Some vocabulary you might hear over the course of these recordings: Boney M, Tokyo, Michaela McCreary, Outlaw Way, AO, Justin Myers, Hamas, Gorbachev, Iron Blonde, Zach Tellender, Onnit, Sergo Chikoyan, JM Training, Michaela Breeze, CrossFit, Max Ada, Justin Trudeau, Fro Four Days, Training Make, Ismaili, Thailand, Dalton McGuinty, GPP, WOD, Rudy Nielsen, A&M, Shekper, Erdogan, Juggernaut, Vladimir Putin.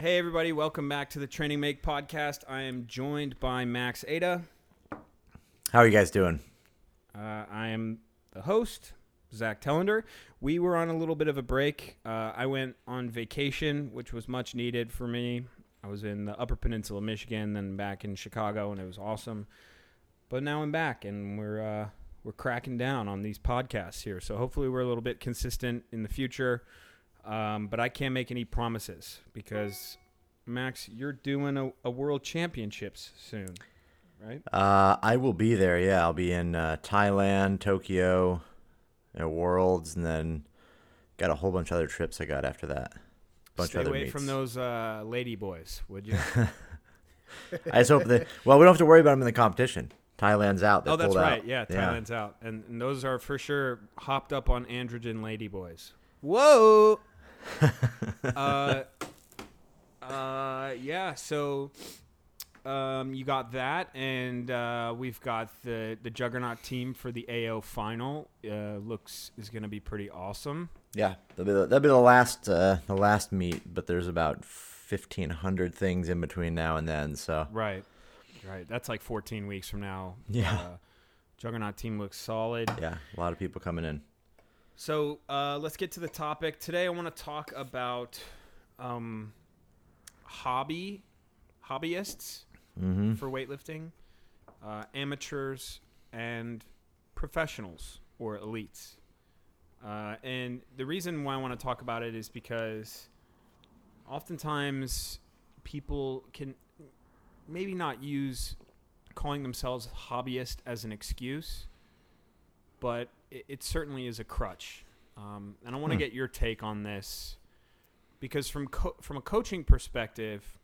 Hey everybody, welcome back to the Training Make podcast. I am joined by Max Ada. How are you guys doing? I am the host, Zach Tellender. We were on a little bit of a break. I went on vacation, which was much needed for me. I was in the Upper Peninsula of Michigan, then back in Chicago, and it was awesome. But now I'm back, and we're cracking down on these podcasts here. So hopefully we're a little bit consistent in the future. But I can't make any promises because, Max, you're doing a World Championships soon, right? I will be there, yeah. I'll be in Thailand, Tokyo, Worlds, and then got a whole bunch of other trips I got after that. Stay away from those lady boys, would you? I just hope that – well, we don't have to worry about them in the competition. Thailand's out. Oh, that's right. Out. Yeah, Thailand's out. And those are for sure hopped up on androgen lady boys. Whoa. Yeah. So, you got that, and we've got the Juggernaut team for the AO final. Is going to be pretty awesome. Yeah, that'll be the last meet, but there's about 1,500 things in between now and then. So right. That's like 14 weeks from now. Yeah. Juggernaut team looks solid. Yeah, a lot of people coming in. So let's get to the topic. Today I want to talk about hobbyists mm-hmm. for weightlifting, amateurs, and professionals or elites. And the reason why I want to talk about it is because oftentimes people can maybe not use calling themselves hobbyist as an excuse, but it certainly is a crutch. And I want to get your take on this because from a coaching perspective,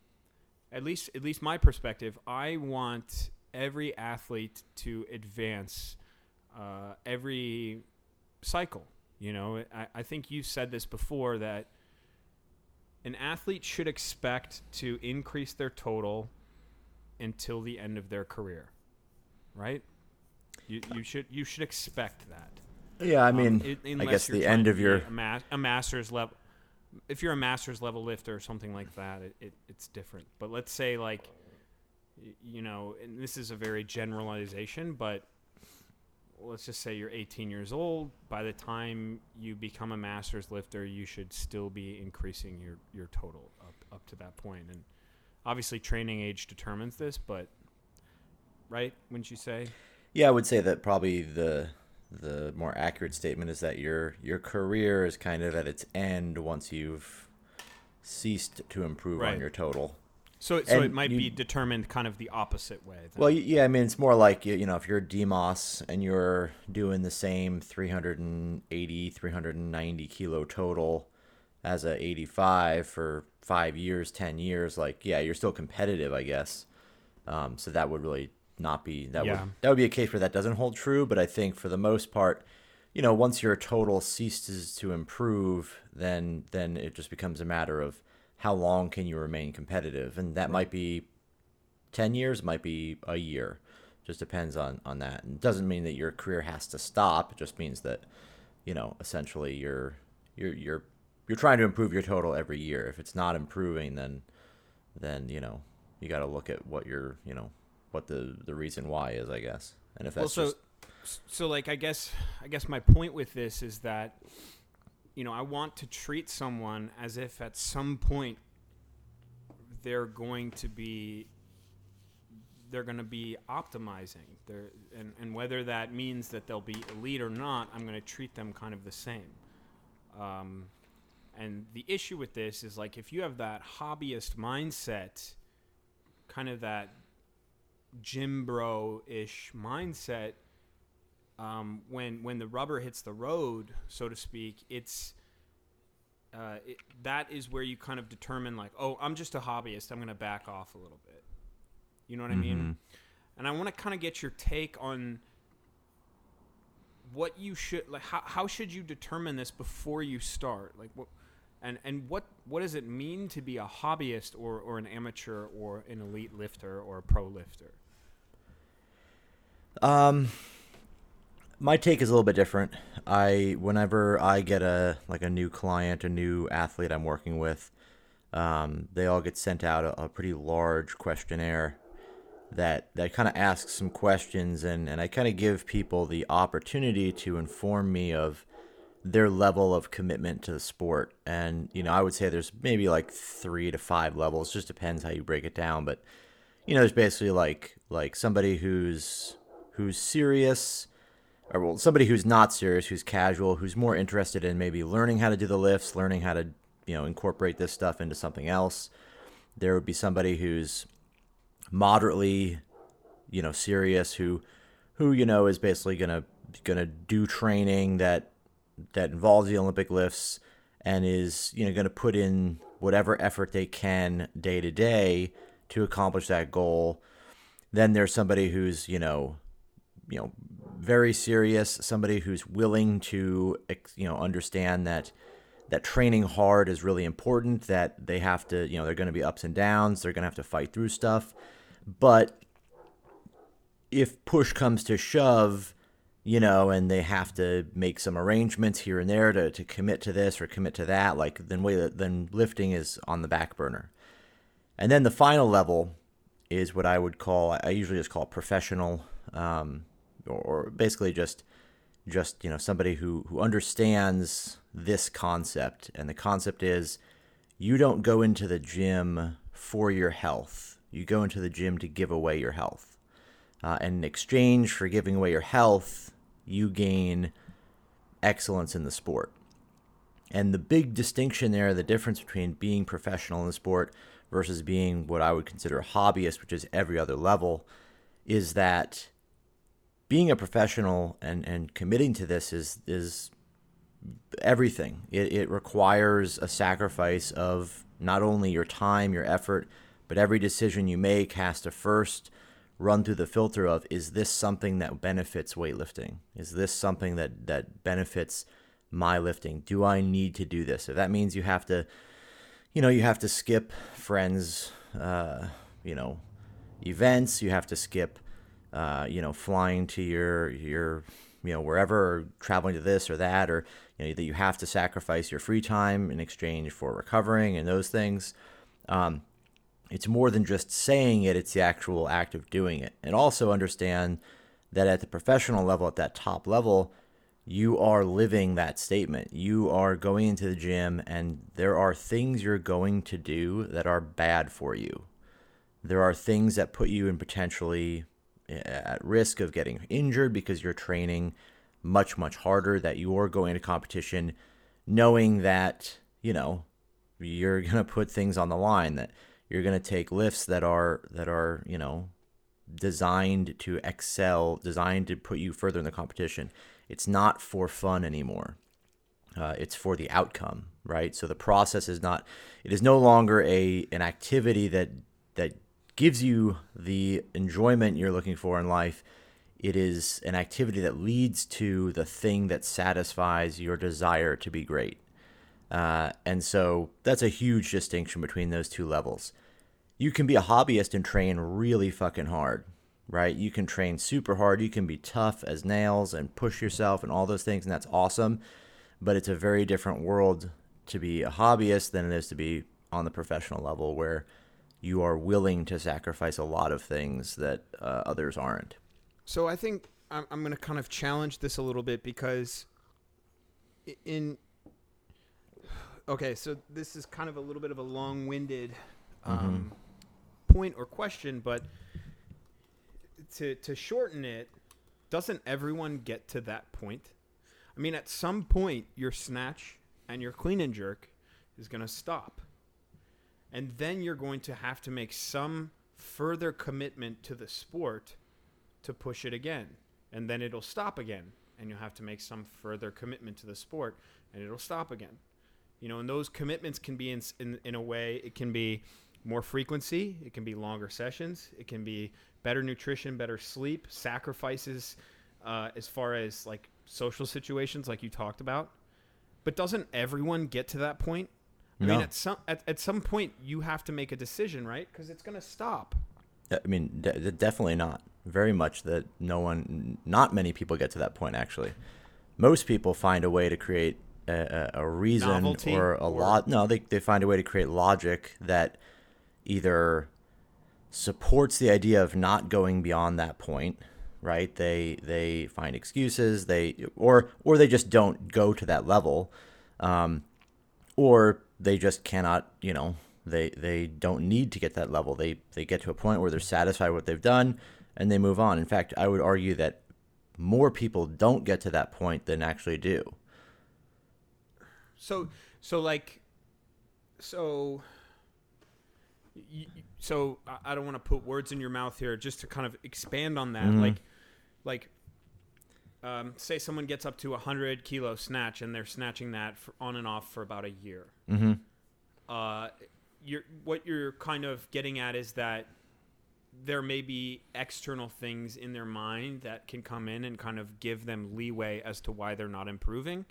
at least my perspective, I want every athlete to advance every cycle. You know, I think you said this before that an athlete should expect to increase their total until the end of their career, right? You should expect that. Yeah, I mean, I guess the end of your a master's level. If you're a master's level lifter or something like that, it's different. But let's say like, you know, and this is a very generalization, but let's just say you're 18 years old. By the time you become a master's lifter, you should still be increasing your total up to that point. And obviously, training age determines this, but right? Wouldn't you say? Yeah, I would say that probably the more accurate statement is that your career is kind of at its end once you've ceased to improve right. on your total. So it might be determined kind of the opposite way. Well, yeah, I mean, it's more like, you know, if you're DMOS and you're doing the same 380, 390 kilo total as a 85 for 5 years, 10 years, like, yeah, you're still competitive, I guess. So that would really... not be that yeah. would be a case where that doesn't hold true, but I think for the most part, you know, once your total ceases to improve, then it just becomes a matter of how long can you remain competitive, and that right. might be 10 years, might be a year, just depends on that. And it doesn't mean that your career has to stop. It just means that, you know, essentially you're trying to improve your total every year. If it's not improving, then you know you got to look at what you're, you know, what the reason why is, I guess. And if that's well, so like I guess my point with this is that, you know, I want to treat someone as if at some point they're going to be optimizing their, and whether that means that they'll be elite or not, I'm going to treat them kind of the same. And the issue with this is like if you have that hobbyist mindset, kind of that gym bro-ish mindset, when the rubber hits the road, so to speak, it's that is where you kind of determine like, oh, I'm just a hobbyist, I'm going to back off a little bit. You know what mm-hmm. I mean? And I want to kind of get your take on what you should, like, how should you determine this before you start? Like what, and what does it mean to be a hobbyist or an amateur or an elite lifter or a pro lifter? My take is a little bit different. Whenever I get a new client, a new athlete I'm working with, They all get sent out a pretty large questionnaire that kind of asks some questions, and I kind of give people the opportunity to inform me of their level of commitment to the sport. And, you know, I would say there's maybe like 3 to 5 levels, just depends how you break it down. But, you know, there's basically like somebody who's serious, or well, somebody who's not serious, who's casual, who's more interested in maybe learning how to do the lifts, learning how to, you know, incorporate this stuff into something else. There would be somebody who's moderately, you know, serious, who, you know, is basically gonna do training that involves the Olympic lifts and is, you know, gonna put in whatever effort they can day to day to accomplish that goal. Then there's somebody who's, you know, very serious, somebody who's willing to, you know, understand that training hard is really important, that they have to, you know, they're going to be ups and downs, they're going to have to fight through stuff. But if push comes to shove, you know, and they have to make some arrangements here and there to commit to this or commit to that, like then lifting is on the back burner. And then the final level is what I would call, I usually just call professional, or basically just, you know, somebody who understands this concept. And the concept is, you don't go into the gym for your health. You go into the gym to give away your health. And in exchange for giving away your health, you gain excellence in the sport. And the big distinction there, the difference between being professional in the sport versus being what I would consider a hobbyist, which is every other level, is that being a professional and committing to this is everything. It requires a sacrifice of not only your time, your effort, but every decision you make has to first run through the filter of, is this something that benefits weightlifting? Is this something that benefits my lifting? Do I need to do this? If that means you have to, you know, you have to skip friends, you know, events, you have to skip, you know, flying to your, you know, wherever, or traveling to this or that, or, you know, that you have to sacrifice your free time in exchange for recovering and those things. It's more than just saying it, it's the actual act of doing it. And also understand that at the professional level, at that top level, you are living that statement. You are going into the gym, and there are things you're going to do that are bad for you. There are things that put you in potentially at risk of getting injured because you're training much, much harder, that you are going to competition knowing that, you know, you're going to put things on the line, that you're going to take lifts that are, you know, designed to excel, designed to put you further in the competition. It's not for fun anymore. It's for the outcome, right? So the process is not, it is no longer an activity that gives you the enjoyment you're looking for in life. It is an activity that leads to the thing that satisfies your desire to be great. And so that's a huge distinction between those two levels. You can be a hobbyist and train really fucking hard, right? You can train super hard. You can be tough as nails and push yourself and all those things, and that's awesome. But it's a very different world to be a hobbyist than it is to be on the professional level, where you are willing to sacrifice a lot of things that others aren't. So I think I'm going to kind of challenge this a little bit, because okay, so this is kind of a little bit of a long-winded point or question, but to shorten it, doesn't everyone get to that point? I mean, at some point, your snatch and your clean and jerk is going to stop. And then you're going to have to make some further commitment to the sport to push it again. And then it'll stop again. And you'll have to make some further commitment to the sport, and it'll stop again. You know, and those commitments can be in a way, it can be more frequency, it can be longer sessions, it can be better nutrition, better sleep, sacrifices as far as like social situations like you talked about. But doesn't everyone get to that point? No. I mean, at some point you have to make a decision, right? Because it's going to stop. I mean, definitely not. Very much that not many people get to that point, actually. Most people find a way to create a reason novelty or a lot. No, they find a way to create logic that either supports the idea of not going beyond that point, right? They find excuses, or they just don't go to that level, or they just cannot. You know, they don't need to get that level. They get to a point where they're satisfied with what they've done, and they move on. In fact, I would argue that more people don't get to that point than actually do. So I don't want to put words in your mouth here, just to kind of expand on that. Mm-hmm. Say someone gets up to 100 kilo snatch and they're snatching that on and off for about a year. Mm-hmm. What you're kind of getting at is that there may be external things in their mind that can come in and kind of give them leeway as to why they're not improving.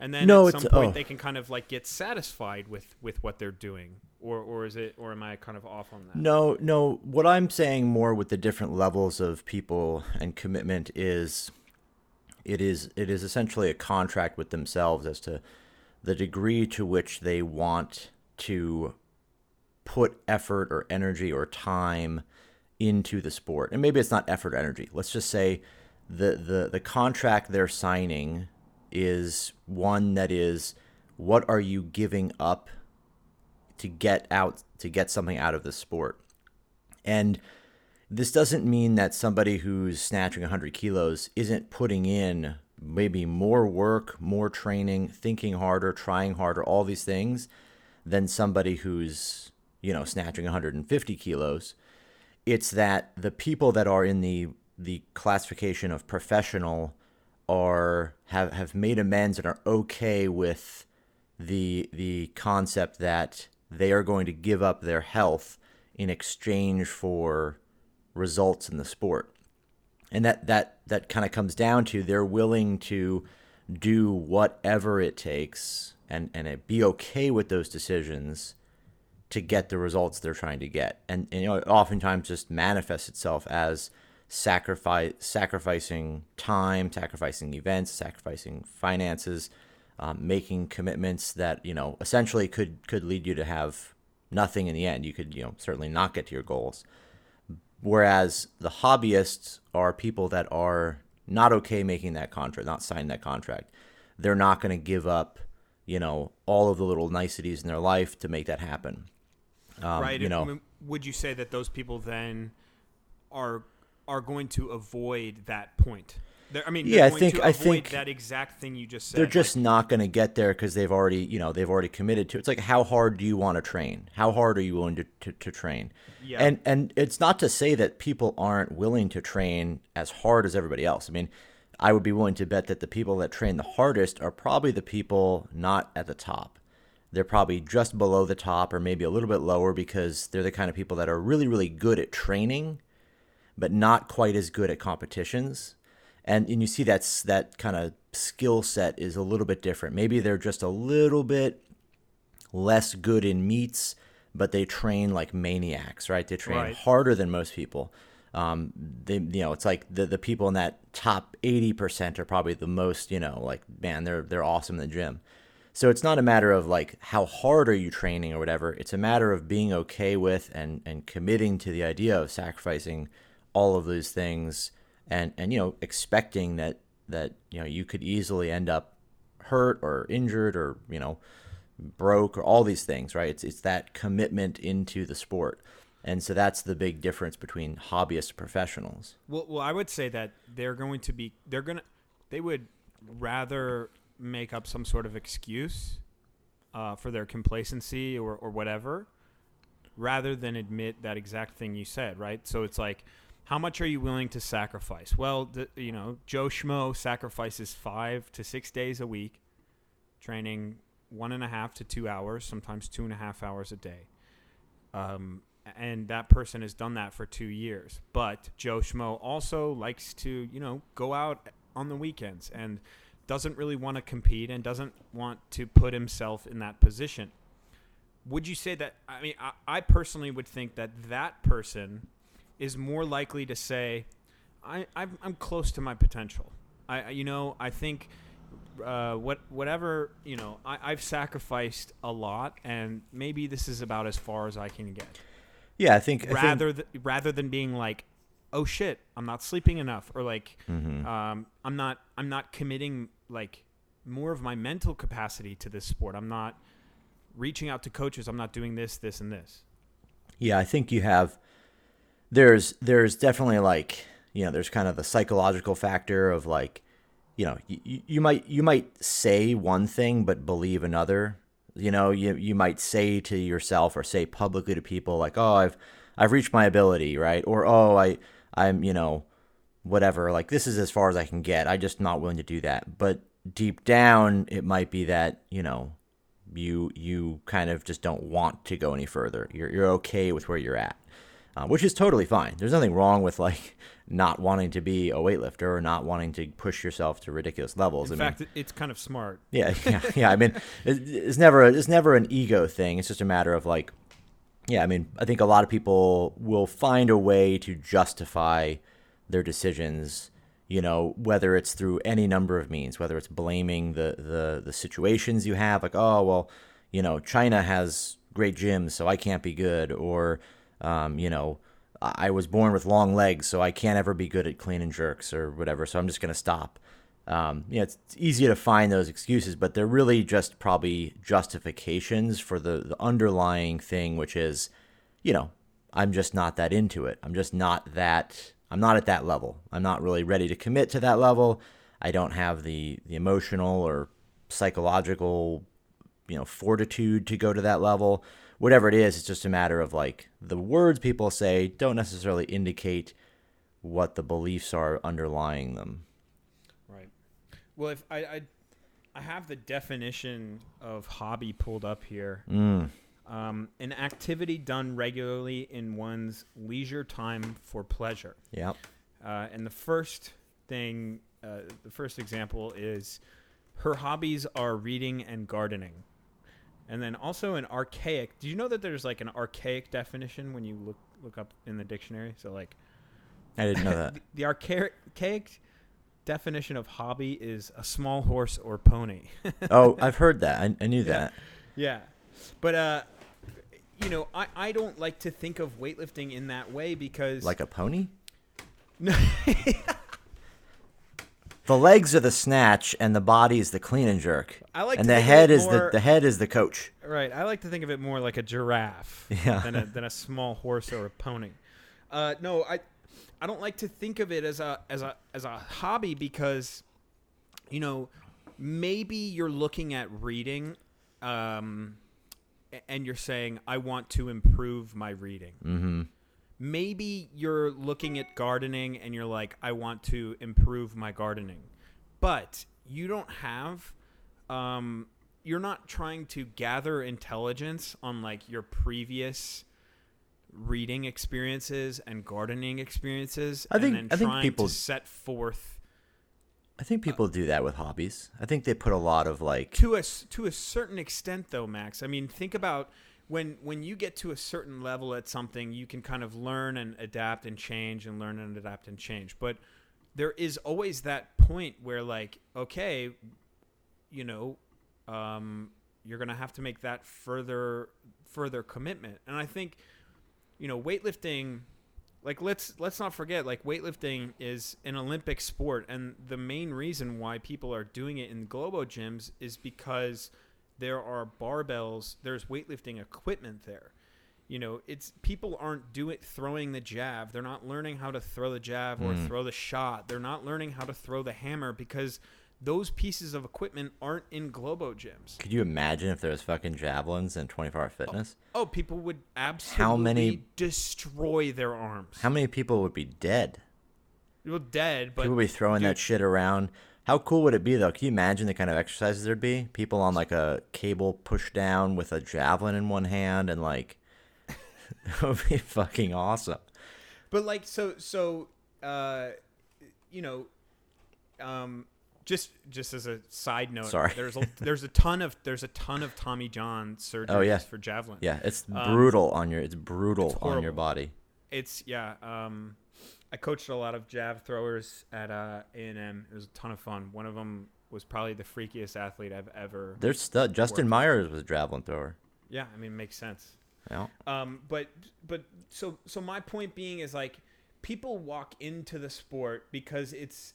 And then at some point they can kind of like get satisfied with what they're doing, or am I kind of off on that? No. What I'm saying more with the different levels of people and commitment is it is essentially a contract with themselves as to the degree to which they want to put effort or energy or time into the sport. And maybe it's not effort or energy. Let's just say the contract they're signing is one that is, what are you giving up to get something out of the sport? And this doesn't mean that somebody who's snatching 100 kilos isn't putting in maybe more work, more training, thinking harder, trying harder, all these things than somebody who's, you know, snatching 150 kilos. It's that the people that are in the classification of professional have made amends and are okay with the concept that they are going to give up their health in exchange for results in the sport. And that kind of comes down to they're willing to do whatever it takes and be okay with those decisions to get the results they're trying to get. And you know, it oftentimes just manifests itself as sacrificing time, sacrificing events, sacrificing finances, making commitments that, you know, essentially could lead you to have nothing in the end. You could, you know, certainly not get to your goals. Whereas the hobbyists are people that are not okay making that contract, not signing that contract. They're not going to give up, you know, all of the little niceties in their life to make that happen. Right. You know, I mean, would you say that those people then are going to avoid that point? I think that exact thing you just said. They're just not going to get there because they've already committed to it. It's like, how hard do you want to train? How hard are you willing to train? Yeah. And it's not to say that people aren't willing to train as hard as everybody else. I mean, I would be willing to bet that the people that train the hardest are probably the people not at the top. They're probably just below the top or maybe a little bit lower, because they're the kind of people that are really, really good at training but not quite as good at competitions. And you see that kind of skill set is a little bit different. Maybe they're just a little bit less good in meets, but they train like maniacs, right? They train harder than most people. They, you know, it's like the people in that top 80% are probably the most, you know, like, man, they're awesome in the gym. So it's not a matter of like, how hard are you training or whatever. It's a matter of being okay with and committing to the idea of sacrificing all of those things, and you know, expecting that you know, you could easily end up hurt or injured or, you know, broke or all these things, right? It's that commitment into the sport. And so that's the big difference between hobbyists and professionals. Well, I would say that they would rather make up some sort of excuse for their complacency or whatever, rather than admit that exact thing you said, right? So it's like, how much are you willing to sacrifice? Well, you know, Joe Schmo sacrifices 5 to 6 days a week, training 1.5 to 2 hours, sometimes 2.5 hours a day. And that person has done that for 2 years. But Joe Schmo also likes to, you know, go out on the weekends and doesn't really want to compete and doesn't want to put himself in that position. Would you say that, I mean, I personally would think that that person is more likely to say, I'm close to my potential. I think whatever, you know, I've sacrificed a lot, and maybe this is about as far as I can get. Yeah, I think rather than being like, oh shit, I'm not sleeping enough, or like, I'm not committing like more of my mental capacity to this sport. I'm not reaching out to coaches. I'm not doing this, and this. Yeah, I think you have. There's definitely like, you know, there's kind of the psychological factor of like, you know, you might say one thing but believe another. You know, you might say to yourself or say publicly to people like, oh, I've reached my ability, right? Or, oh, I'm, you know, whatever, like this is as far as I can get. I'm just not willing to do that. But deep down, it might be that, you know, you kind of just don't want to go any further. You're okay with where you're at, which is totally fine. There's nothing wrong with like not wanting to be a weightlifter or not wanting to push yourself to ridiculous levels. In fact, it's kind of smart. Yeah. I mean, it's never an ego thing. It's just a matter of like, yeah, I mean, I think a lot of people will find a way to justify their decisions, you know, whether it's through any number of means, whether it's blaming the situations you have, like, oh, well, you know, China has great gyms, so I can't be good, or, you know, I was born with long legs, so I can't ever be good at clean and jerks or whatever, so I'm just going to stop. You know, it's easy to find those excuses, but they're really just probably justifications for the underlying thing, which is, you know, I'm just not that into it. I'm not at that level. I'm not really ready to commit to that level. I don't have the emotional or psychological, you know, fortitude to go to that level. Whatever it is, it's just a matter of like the words people say don't necessarily indicate what the beliefs are underlying them. Right. Well, if I have the definition of hobby pulled up here. An activity done regularly in one's leisure time for pleasure. Yeah. And the first thing, the first example is her hobbies are reading and gardening. And then also an archaic. Did you know that there's like an archaic definition when you look up in the dictionary? So like, I didn't know that. The archaic definition of hobby is a small horse or pony. Oh, I've heard that. I knew that. Yeah. But, you know, I don't like to think of weightlifting in that way because... Like a pony? No. The legs are the snatch, and the body is the clean and jerk. The head is the coach. Right. I like to think of it more like a giraffe than a small horse or a pony. No, I don't like to think of it as a hobby because, you know, maybe you're looking at reading, and you're saying, I want to improve my reading. Mm-hmm. Maybe you're looking at gardening and you're like, I want to improve my gardening. But you don't have you're not trying to gather intelligence on like your previous reading experiences and gardening experiences. I think people do that with hobbies. I think they put a lot of like... To a certain extent though, Max. I mean, think about... When you get to a certain level at something, you can kind of learn and adapt and change and learn and adapt and change. But there is always that point where like, okay, you know, you're going to have to make that further commitment. And I think, you know, weightlifting, like let's not forget, like weightlifting is an Olympic sport. And the main reason why people are doing it in globo gyms is because there are barbells, there's weightlifting equipment there. You know, it's people aren't throwing the jab. They're not learning how to throw the jab or throw the shot. They're not learning how to throw the hammer because those pieces of equipment aren't in globo gyms. Could you imagine if there was fucking javelins in 24-hour fitness? Oh, people would absolutely destroy their arms. How many people would be dead? Well, dead, but... People would be throwing that shit around. How cool would it be, though? Can you imagine the kind of exercises there'd be? People on, like, a cable push down with a javelin in one hand and, like, it would be fucking awesome. But, like, so you know, just as a side note, sorry. there's a ton of Tommy John surgeries for javelin. Yeah, it's brutal on your body. It's, yeah, I coached a lot of jab throwers at A&M. It was a ton of fun. One of them was probably the freakiest athlete I've ever. Their stud Justin Myers was a javelin thrower. Yeah, I mean, it makes sense. Yeah. But so my point being is, like, people walk into the sport because it's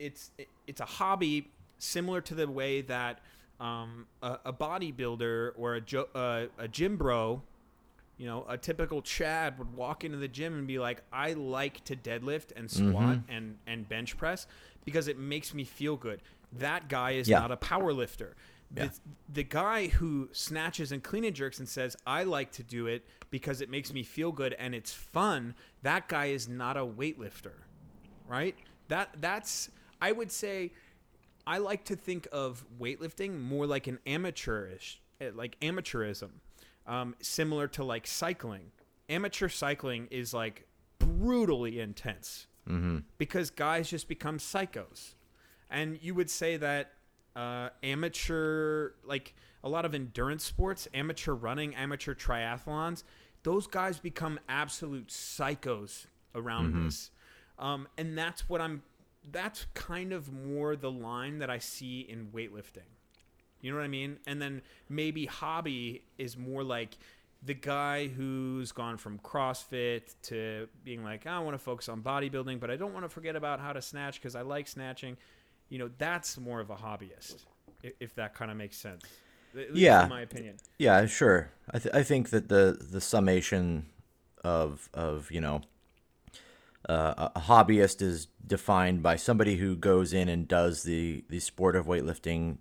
a hobby similar to the way that a bodybuilder or a gym bro, you know, a typical Chad would walk into the gym and be like, I like to deadlift and squat mm-hmm. and bench press because it makes me feel good. That guy is not a power lifter. Yeah. The guy who snatches and clean and jerks and says, I like to do it because it makes me feel good and it's fun, that guy is not a weightlifter, right? That's I would say I like to think of weightlifting more like an amateurish, like amateurism, similar to like cycling. Amateur cycling is like brutally intense mm-hmm. because guys just become psychos. And you would say that amateur, like a lot of endurance sports, amateur running, amateur triathlons, those guys become absolute psychos around mm-hmm. this. And that's what that's kind of more the line that I see in weightlifting. You know what I mean? And then maybe hobby is more like the guy who's gone from CrossFit to being like, I want to focus on bodybuilding, but I don't want to forget about how to snatch because I like snatching. You know, that's more of a hobbyist, if that kind of makes sense. At least in my opinion. Yeah, sure. I think that the summation of you know, a hobbyist is defined by somebody who goes in and does the sport of weightlifting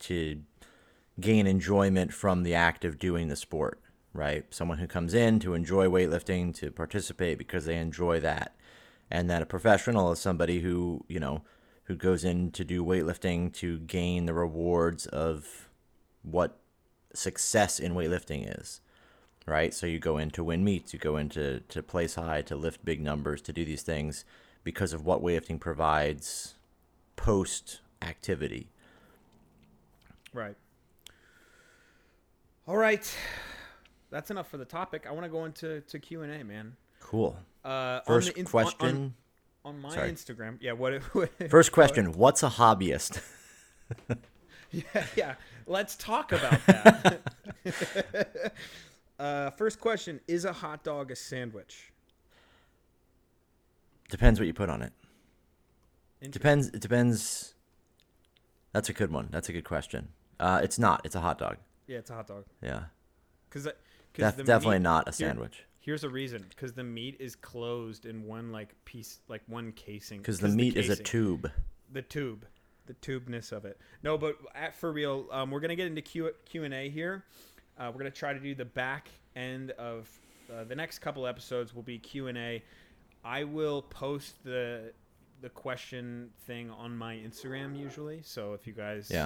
to gain enjoyment from the act of doing the sport, right? Someone who comes in to enjoy weightlifting, to participate because they enjoy that. And then a professional is somebody who, you know, who goes in to do weightlifting to gain the rewards of what success in weightlifting is, right? So you go in to win meets, you go in to place high, to lift big numbers, to do these things because of what weightlifting provides post-activity. Right. All right. That's enough for the topic. I want to go into Q&A, man. Cool. First question. On my Instagram, yeah. What first question? What's a hobbyist? yeah. Let's talk about that. First question: is a hot dog a sandwich? Depends what you put on it. Depends. It depends. That's a good one. That's a good question. It's not. It's a hot dog. Yeah, it's a hot dog. Yeah. Because that's definitely not a sandwich. Here's a reason, because the meat is closed in one like piece, like one casing. Because the meat is a tube. The tubeness of it. No, but for real, we're going to get into Q&A here. We're going to try to do the back end of the next couple episodes will be Q&A. I will post the question thing on my Instagram usually. So if you guys, you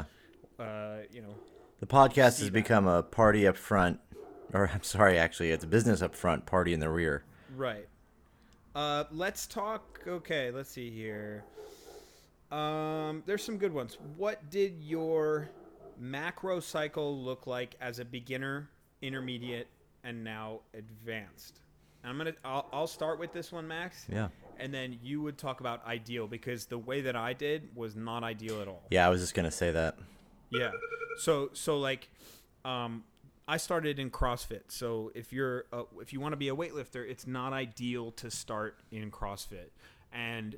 know. The podcast has become a party up front. Or I'm sorry, actually, it's business up front, party in the rear. Right. Let's talk. Okay, let's see here. There's some good ones. What did your macro cycle look like as a beginner, intermediate, and now advanced? And I'll start with this one, Max. Yeah. And then you would talk about ideal because the way that I did was not ideal at all. Yeah, I was just gonna say that. Yeah. So like, I started in CrossFit, so if you want to be a weightlifter, it's not ideal to start in CrossFit, and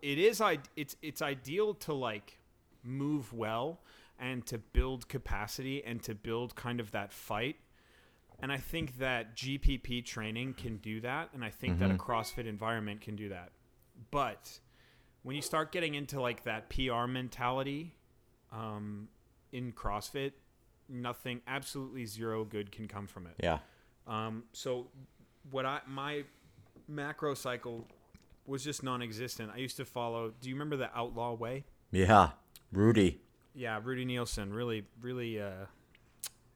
it's ideal to like move well and to build capacity and to build kind of that fight, and I think that GPP training can do that, and I think mm-hmm. that a CrossFit environment can do that, but when you start getting into like that PR mentality in CrossFit. Nothing, absolutely zero good can come from it. Yeah. So my macro cycle was just non-existent. I used to follow. Do you remember the Outlaw Way? Yeah. Rudy. Yeah. Rudy Nielsen. Really, really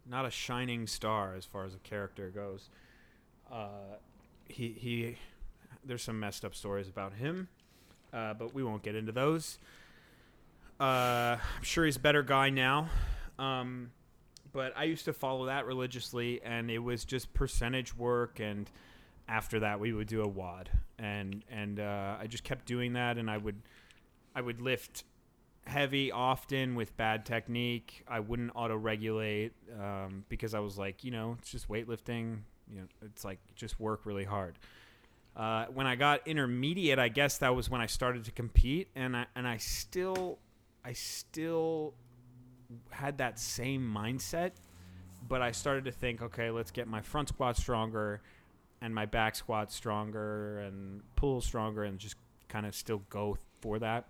not a shining star as far as a character goes. He there's some messed up stories about him, but we won't get into those. I'm sure he's a better guy now. But I used to follow that religiously, and it was just percentage work. And after that, we would do a WOD, and I just kept doing that. And I would lift heavy often with bad technique. I wouldn't auto-regulate because I was like, you know, it's just weightlifting. You know, it's like just work really hard. When I got intermediate, I guess that was when I started to compete, and I still had that same mindset, but I started to think, okay, let's get my front squat stronger and my back squat stronger and pull stronger, and just kind of still go for that.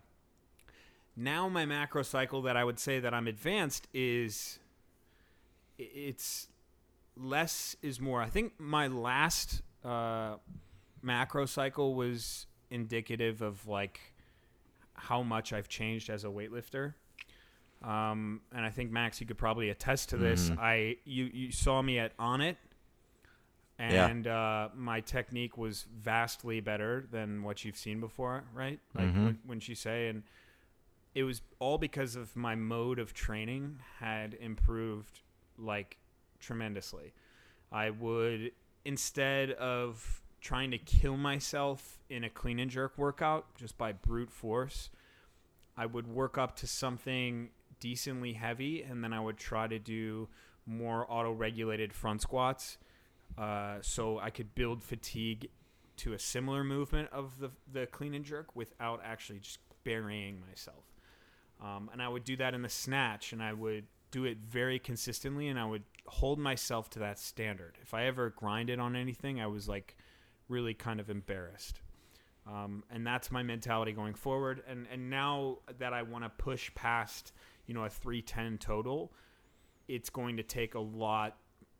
Now my macro cycle that I would say that I'm advanced is, it's less is more. I think my last macro cycle was indicative of like how much I've changed as a weightlifter. And I think, Max, you could probably attest to this. You saw me at Onnit, and my technique was vastly better than what you've seen before, right? Like when she say, and it was all because of my mode of training had improved like tremendously. I would, instead of trying to kill myself in a clean and jerk workout just by brute force, I would work up to something decently heavy, and then I would try to do more auto-regulated front squats so I could build fatigue to a similar movement of the clean and jerk without actually just burying myself. And I would do that in the snatch, and I would do it very consistently, and I would hold myself to that standard. If I ever grinded on anything, I was like really kind of embarrassed. And that's my mentality going forward. And now that I want to push past, you know, a 310 total, it's going to take a lot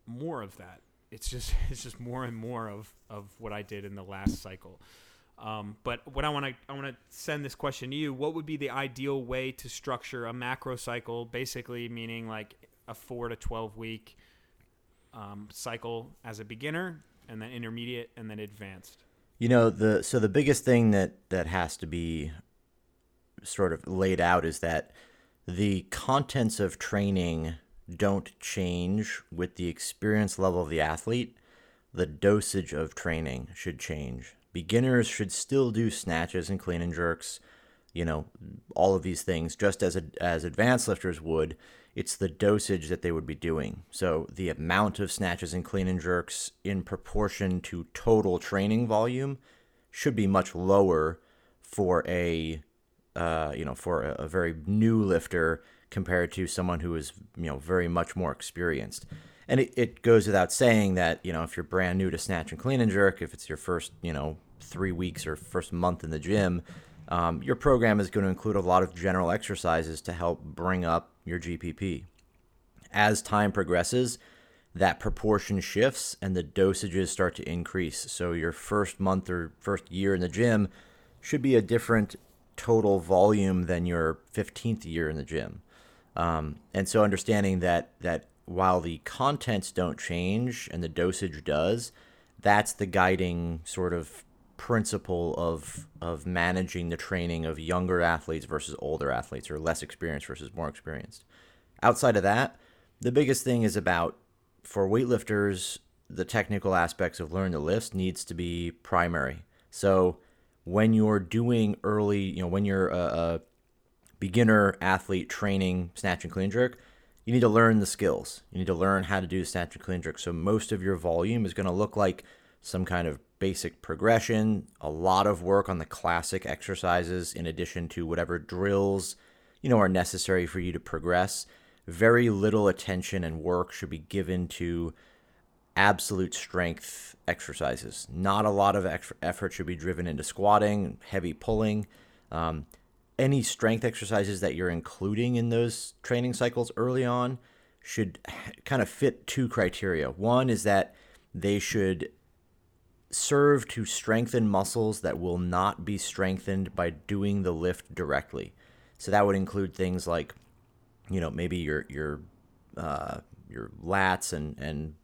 more of that. It's just more and more of what I did in the last cycle. But what I want to send this question to you. What would be the ideal way to structure a macro cycle, basically meaning like a 4 to 12 week cycle as a beginner, and then intermediate, and then advanced? You know, the biggest thing that has to be sort of laid out is that the contents of training don't change with the experience level of the athlete. The dosage of training should change. Beginners should still do snatches and clean and jerks, you know, all of these things, just as advanced lifters would. It's the dosage that they would be doing. So the amount of snatches and clean and jerks in proportion to total training volume should be much lower for a very new lifter compared to someone who is, you know, very much more experienced. And it goes without saying that, you know, if you're brand new to snatch and clean and jerk, if it's your first, you know, 3 weeks or first month in the gym, your program is going to include a lot of general exercises to help bring up your GPP. As time progresses, that proportion shifts and the dosages start to increase. So your first month or first year in the gym should be a different total volume than your 15th year in the gym. And so understanding that while the contents don't change and the dosage does, that's the guiding sort of principle of managing the training of younger athletes versus older athletes, or less experienced versus more experienced. Outside of that, the biggest thing is about, for weightlifters, the technical aspects of learning the lifts needs to be primary. So when you're doing early, you know, when you're a beginner athlete training snatch and clean jerk, you need to learn the skills. You need to learn how to do snatch and clean jerk. So most of your volume is going to look like some kind of basic progression, a lot of work on the classic exercises in addition to whatever drills, you know, are necessary for you to progress. Very little attention and work should be given to absolute strength exercises. Not a lot of effort should be driven into squatting, heavy pulling. Any strength exercises that you're including in those training cycles early on should kind of fit two criteria. One is that they should serve to strengthen muscles that will not be strengthened by doing the lift directly. So that would include things like, you know, maybe your lats and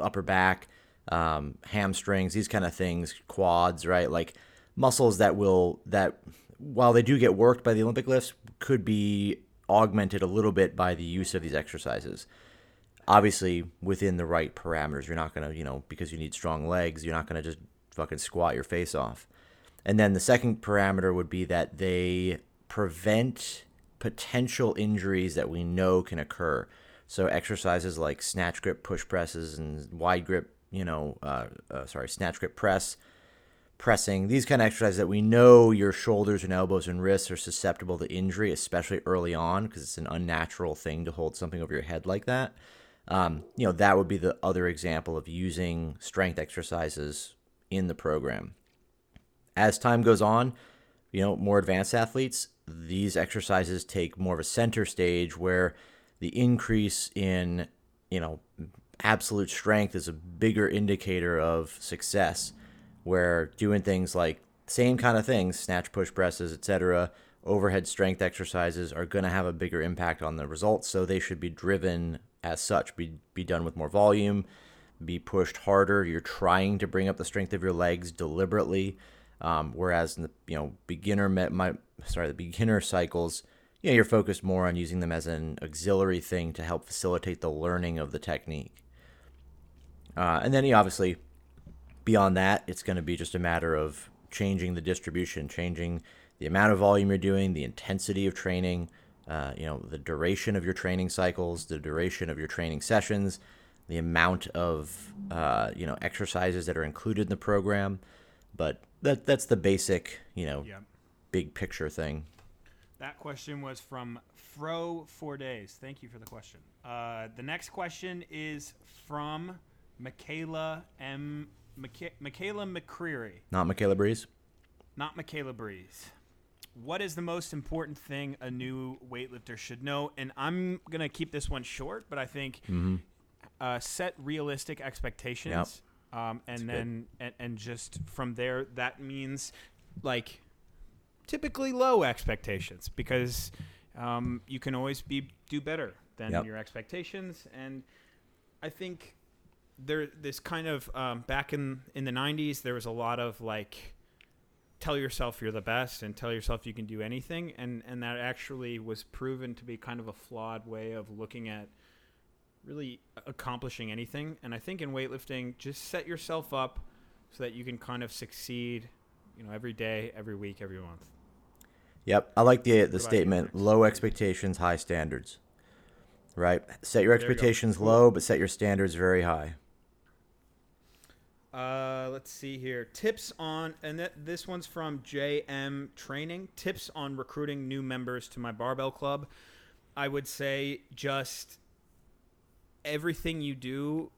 upper back, hamstrings, these kind of things, quads, right? Like muscles that while they do get worked by the Olympic lifts, could be augmented a little bit by the use of these exercises. Obviously, within the right parameters. You're not going to, you know, because you need strong legs, you're not going to just fucking squat your face off. And then the second parameter would be that they prevent potential injuries that we know can occur. So exercises like snatch grip push presses and wide grip, snatch grip pressing, these kind of exercises that we know your shoulders and elbows and wrists are susceptible to injury, especially early on, because it's an unnatural thing to hold something over your head like that. That would be the other example of using strength exercises in the program. As time goes on, more advanced athletes, these exercises take more of a center stage where the increase in, absolute strength is a bigger indicator of success, where doing things like same kind of things, snatch push presses, etc., overhead strength exercises are going to have a bigger impact on the results. So they should be driven as such, be done with more volume, be pushed harder. You're trying to bring up the strength of your legs deliberately. Whereas in the beginner cycles, you're focused more on using them as an auxiliary thing to help facilitate the learning of the technique. And then obviously beyond that, it's going to be just a matter of changing the distribution, changing the amount of volume you're doing, the intensity of training, the duration of your training cycles, the duration of your training sessions, the amount of exercises that are included in the program. But that's the basic, big picture thing. That question was from Fro 4 Days. Thank you for the question. The next question is from Michaela McCreary. Not Michaela Breeze? Not Michaela Breeze. What is the most important thing a new weightlifter should know? And I'm going to keep this one short, but I think set realistic expectations. Yep. And just from there, that means typically low expectations, because you can always do better than your expectations. And I think back in the 90s, there was a lot of tell yourself you're the best and tell yourself you can do anything. And that actually was proven to be kind of a flawed way of looking at really accomplishing anything. And I think in weightlifting, just set yourself up so that you can kind of succeed, every day, every week, every month. Yep. I like the statement, low expectations, high standards, right? Set your expectations low, but set your standards very high. Let's see here. Tips on, and this one's from JM Training, tips on recruiting new members to my barbell club. I would say just everything you do,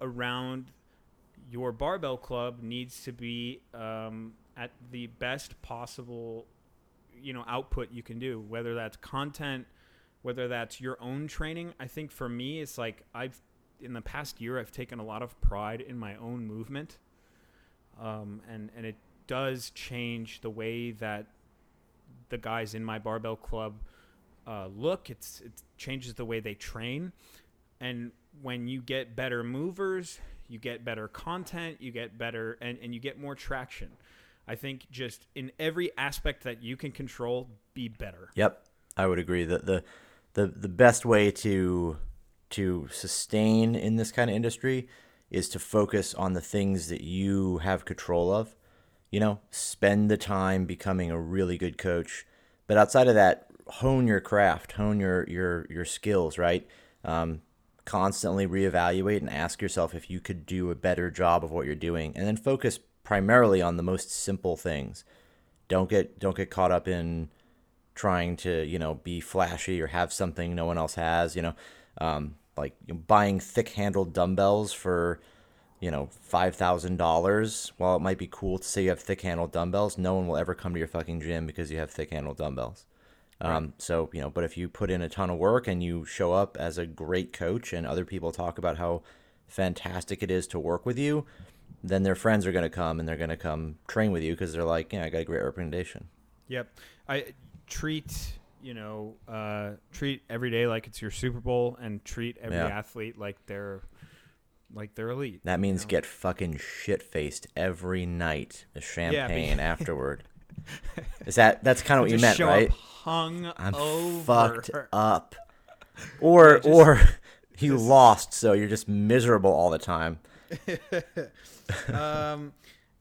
around your barbell club needs to be at the best possible, output you can do, whether that's content, whether that's your own training. I think for me, it's in the past year, I've taken a lot of pride in my own movement. And it does change the way that the guys in my barbell club look. It changes the way they train. And when you get better movers, you get better content, you get better, and you get more traction. I think just in every aspect that you can control, be better. Yep. I would agree that the best way to sustain in this kind of industry is to focus on the things that you have control of, spend the time becoming a really good coach. But outside of that, hone your craft, hone your skills, right? Constantly reevaluate and ask yourself if you could do a better job of what you're doing, and then focus primarily on the most simple things. Don't get caught up in trying to be flashy or have something no one else has. Buying thick-handled dumbbells for $5,000. While it might be cool to say you have thick-handled dumbbells, no one will ever come to your fucking gym because you have thick-handled dumbbells. Right. But if you put in a ton of work and you show up as a great coach and other people talk about how fantastic it is to work with you, then their friends are going to come and they're going to come train with you because they're like, I got a great recommendation. Yep. I treat every day like it's your Super Bowl, and treat every athlete like they're elite. That means get fucking shit-faced every night with champagne afterward. Is that's kind of what you meant, right? I'm over. Fucked up. Or you lost, so you're just miserable all the time.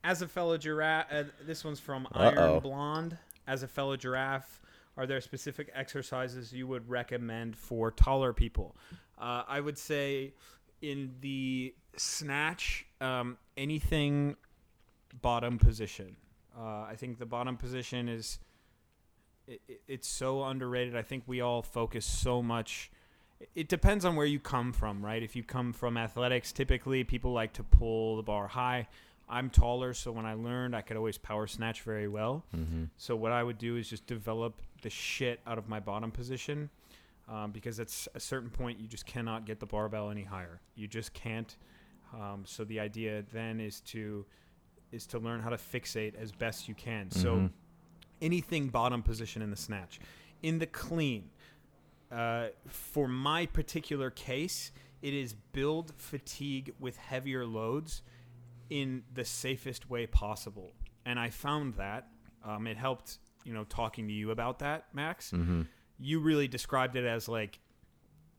As a fellow giraffe, this one's from Iron Blonde. As a fellow giraffe, Are there specific exercises you would recommend for taller people? I would say in the snatch, anything bottom position. I think the bottom position is it's so underrated. I think we all focus so much. It depends on where you come from, right? If you come from athletics, typically people like to pull the bar high. I'm taller, so when I learned, I could always power snatch very well. Mm-hmm. So what I would do is just develop the shit out of my bottom position, because at a certain point, you just cannot get the barbell any higher. You just can't. So the idea then is to learn how to fixate as best you can. Mm-hmm. So anything bottom position in the snatch. In the clean, for my particular case, it is build fatigue with heavier loads in the safest way possible. And I found that it helped, talking to you about that, Max. Mm-hmm. You really described it as like,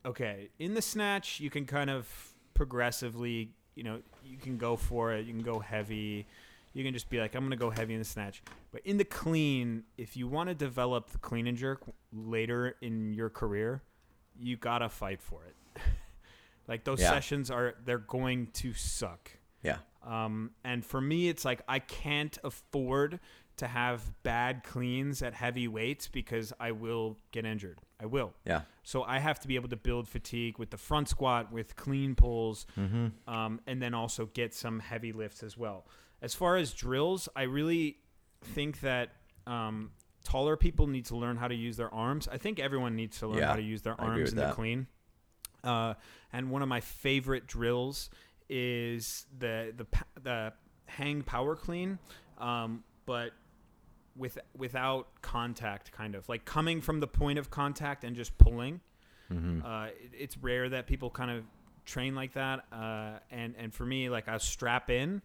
okay, in the snatch, you can kind of progressively, you can go for it. You can go heavy. You can just be like, I'm going to go heavy in the snatch. But in the clean, if you want to develop the clean and jerk later in your career, you got to fight for it. Like those sessions they're going to suck. Yeah. And for me, it's like I can't afford to have bad cleans at heavy weights because I will get injured. I will. Yeah. So I have to be able to build fatigue with the front squat, with clean pulls, mm-hmm. And then also get some heavy lifts as well. As far as drills, I really think that taller people need to learn how to use their arms. I think everyone needs to learn how to use their arms in the clean. And one of my favorite drills is the hang power clean, but without contact, kind of like coming from the point of contact and just pulling. Mm-hmm. It's rare that people kind of train like that. And for me, like I'll strap in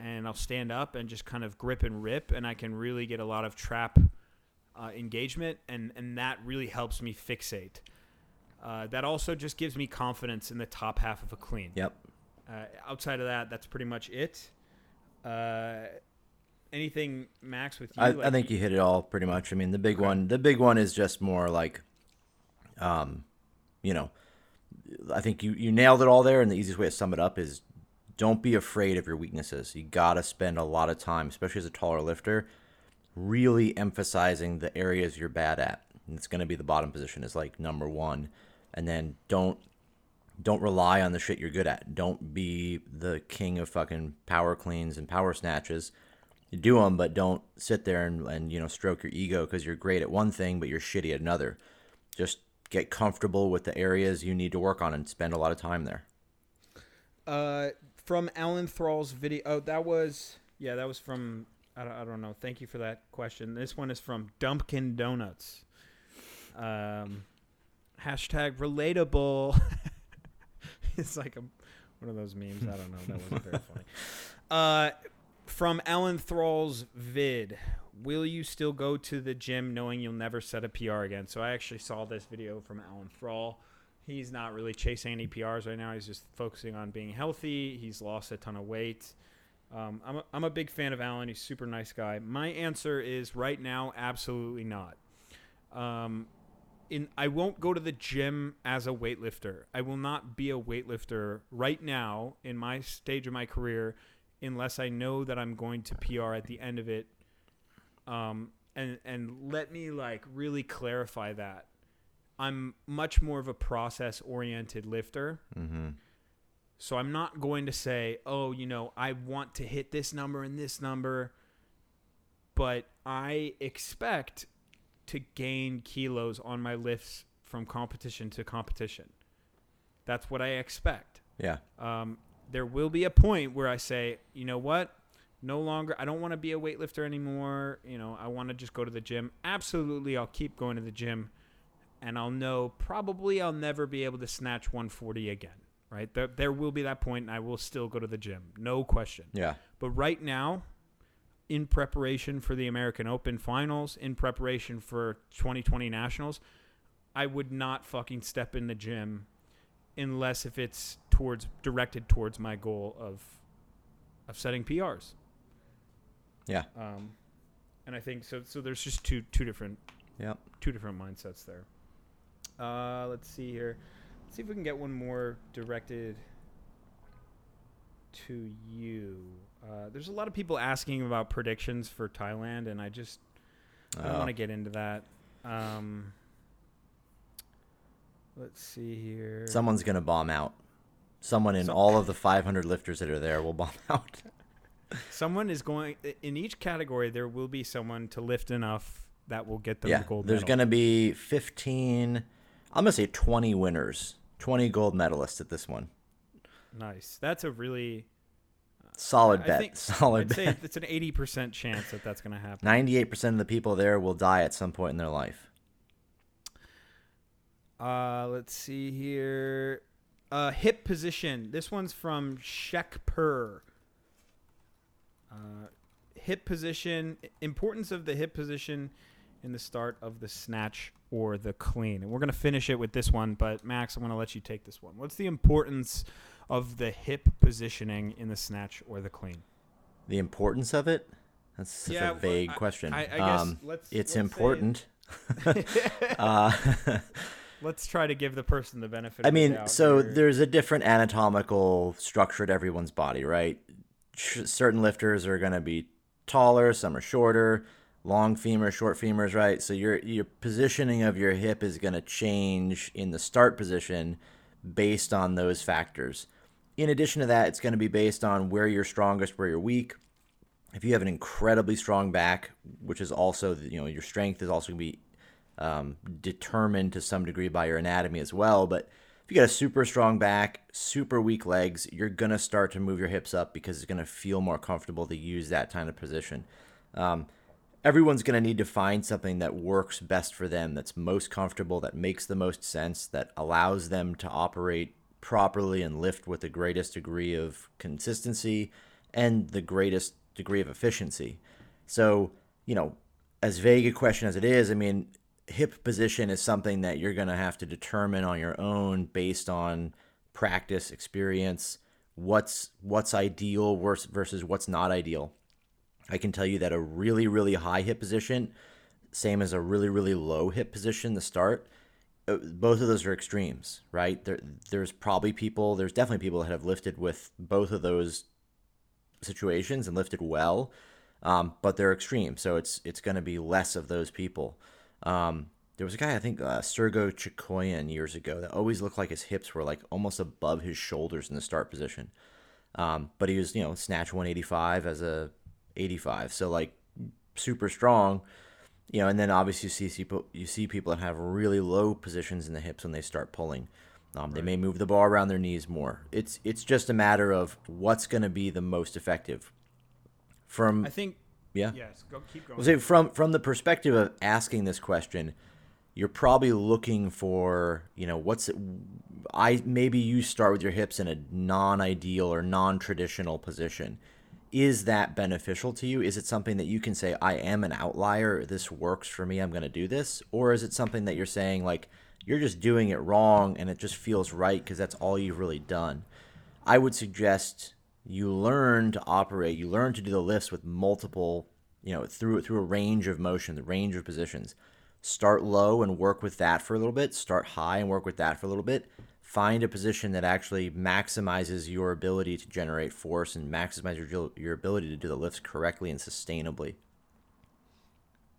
and I'll stand up and just kind of grip and rip, and I can really get a lot of trap engagement, and that really helps me fixate. That also just gives me confidence in the top half of a clean. Yep. Outside of that, that's pretty much it. Anything, Max, with you? I think you hit it all pretty much. I mean, the big one is just more like, I think you nailed it all there. And the easiest way to sum it up is don't be afraid of your weaknesses. You got to spend a lot of time, especially as a taller lifter, really emphasizing the areas you're bad at. And it's going to be the bottom position is like number one. And then don't rely on the shit you're good at. Don't be the king of fucking power cleans and power snatches. You do them, but don't sit there and stroke your ego because you're great at one thing, but you're shitty at another. Just get comfortable with the areas you need to work on and spend a lot of time there. From Alan Thrall's video. Oh, that was from, I don't know. Thank you for that question. This one is from Dumpkin Donuts. Hashtag relatable. It's like one of those memes. I don't know. That wasn't very funny. From Alan Thrall's vid, will you still go to the gym knowing you'll never set a PR again? So I actually saw this video from Alan Thrall. He's not really chasing any PRs right now. He's just focusing on being healthy. He's lost a ton of weight. I'm a big fan of Alan. He's a super nice guy. My answer is right now, absolutely not. I won't go to the gym as a weightlifter. I will not be a weightlifter right now in my stage of my career unless I know that I'm going to PR at the end of it. And let me like really clarify that. I'm much more of a process-oriented lifter. Mm-hmm. So I'm not going to say, I want to hit this number and this number, but I expect to gain kilos on my lifts from competition to competition. That's what I expect. Yeah. There will be a point where I say, you know what? No longer, I don't want to be a weightlifter anymore. I want to just go to the gym. Absolutely, I'll keep going to the gym, and I'll know probably I'll never be able to snatch 140 again, right? There will be that point, and I will still go to the gym. No question. Yeah. But right now, in preparation for the American Open finals, in preparation for 2020 nationals, I would not fucking step in the gym unless if it's directed towards my goal of setting PRs. Yeah. And I think so. So there's just two different Yep. Two different mindsets there. Let's see here. Let's see if we can get one more directed to you. There's a lot of people asking about predictions for Thailand, and I don't want to get into that. Let's see here. Someone's going to bomb out. Someone in all of the 500 lifters that are there will bomb out. Someone is going – in each category, there will be someone to lift enough that will get them the gold medal. There's going to be 15 – I'm going to say 20 winners, 20 gold medalists at this one. Nice. That's a really – solid bet. I'd say it's an 80% chance that that's going to happen. 98% of the people there will die at some point in their life. Let's see here. Hip position. This one's from Shekper. Hip position. Importance of the hip position in the start of the snatch or the clean. And we're going to finish it with this one, but Max, I'm going to let you take this one. What's the importance of the hip positioning in the snatch or the clean? The importance of it? That's such a vague question. I guess it's important. Let's try to give the person the benefit. I mean, so there's a different anatomical structure to everyone's body, right? Certain lifters are going to be taller, some are shorter, long femurs, short femurs, right? So your positioning of your hip is going to change in the start position based on those factors. In addition to that, it's going to be based on where you're strongest, where you're weak. If you have an incredibly strong back, which is also, your strength is also going to be determined to some degree by your anatomy as well. But if you got a super strong back, super weak legs, you're going to start to move your hips up because it's going to feel more comfortable to use that kind of position. Everyone's going to need to find something that works best for them, that's most comfortable, that makes the most sense, that allows them to operate properly and lift with the greatest degree of consistency and the greatest degree of efficiency. So, as vague a question as it is, I mean, hip position is something that you're going to have to determine on your own based on practice, experience, what's ideal versus what's not ideal. I can tell you that a really, really high hip position, same as a really, really low hip position to start, both of those are extremes, right? There's definitely people that have lifted with both of those situations and lifted well, but they're extreme. So it's going to be less of those people. There was a guy, I think, Sergo Chikoyan years ago, that always looked like his hips were like almost above his shoulders in the start position. But he was, snatch 185 as a 85. So like super strong, and then obviously you see people that have really low positions in the hips when they start pulling. They may move the bar around their knees more. It's just a matter of what's going to be the most effective. From I think yeah. Yes, keep going. So from the perspective of asking this question, you're probably looking for, maybe you start with your hips in a non-ideal or non-traditional position. Is that beneficial to you? Is it something that you can say, I am an outlier, this works for me, I'm going to do this? Or is it something that you're saying like, you're just doing it wrong and it just feels right because that's all you've really done? I would suggest you learn to operate, you learn to do the lifts with multiple, through a range of motion, the range of positions. Start low and work with that for a little bit. Start high and work with that for a little bit. Find a position that actually maximizes your ability to generate force and maximizes your ability to do the lifts correctly and sustainably.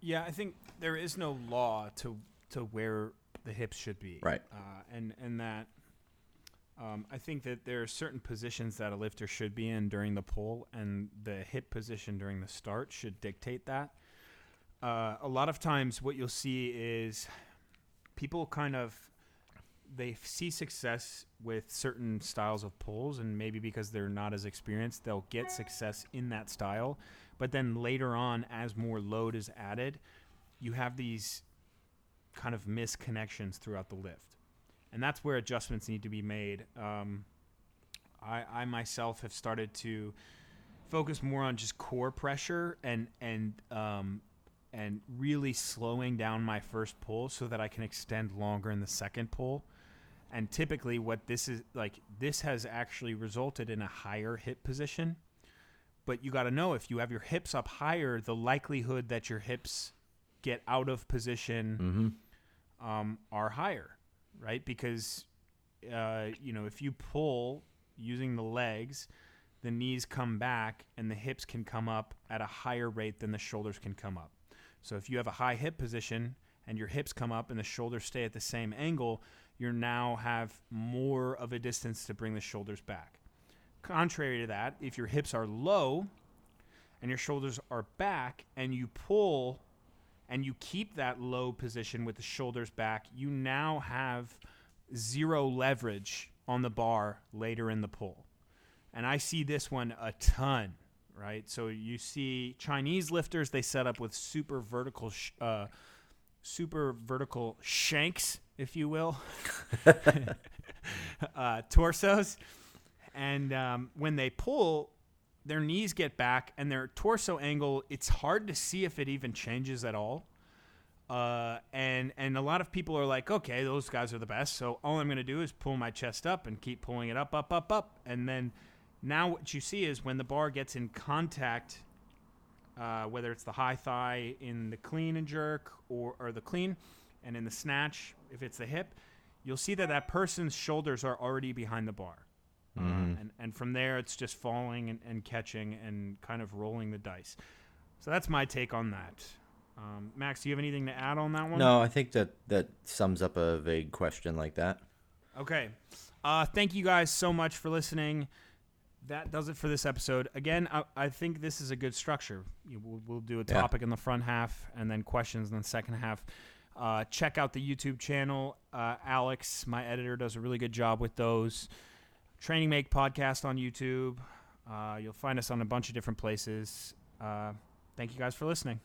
Yeah, I think there is no law to where the hips should be. Right. I think that there are certain positions that a lifter should be in during the pull, and the hip position during the start should dictate that. A lot of times what you'll see is people they see success with certain styles of pulls, and maybe because they're not as experienced, they'll get success in that style. But then later on, as more load is added, you have these kind of misconnections throughout the lift. And that's where adjustments need to be made. I myself have started to focus more on just core pressure and really slowing down my first pull so that I can extend longer in the second pull. And typically what this is like, this has actually resulted in a higher hip position. But you got to know, if you have your hips up higher, the likelihood that your hips get out of position are higher, right? Because, you know, if you pull using the legs, the knees come back and the hips can come up at a higher rate than the shoulders can come up. So if you have a high hip position and your hips come up and the shoulders stay at the same angle, you now have more of a distance to bring the shoulders back. Contrary to that, if your hips are low and your shoulders are back and you pull and you keep that low position with the shoulders back, you now have zero leverage on the bar later in the pull. And I see this one a ton, right? So you see Chinese lifters, they set up with super vertical shanks, if you will, torsos. And when they pull, their knees get back and their torso angle, it's hard to see if it even changes at all. And a lot of people are like, okay, those guys are the best. So all I'm going to do is pull my chest up and keep pulling it up, up, up, up. And then now what you see is when the bar gets in contact, whether it's the high thigh in the clean and jerk or the clean and in the snatch, if it's the hip, you'll see that that person's shoulders are already behind the bar. And from there, it's just falling and catching and kind of rolling the dice. So that's my take on that. Max, do you have anything to add on that one? No, I think that sums up a vague question like that. Okay. Thank you guys so much for listening. That does it for this episode. Again, I think this is a good structure. We'll do a topic in the front half and then questions in the second half. Check out the YouTube channel. Alex, my editor, does a really good job with those. Training Make podcast on YouTube. You'll find us on a bunch of different places. Thank you guys for listening.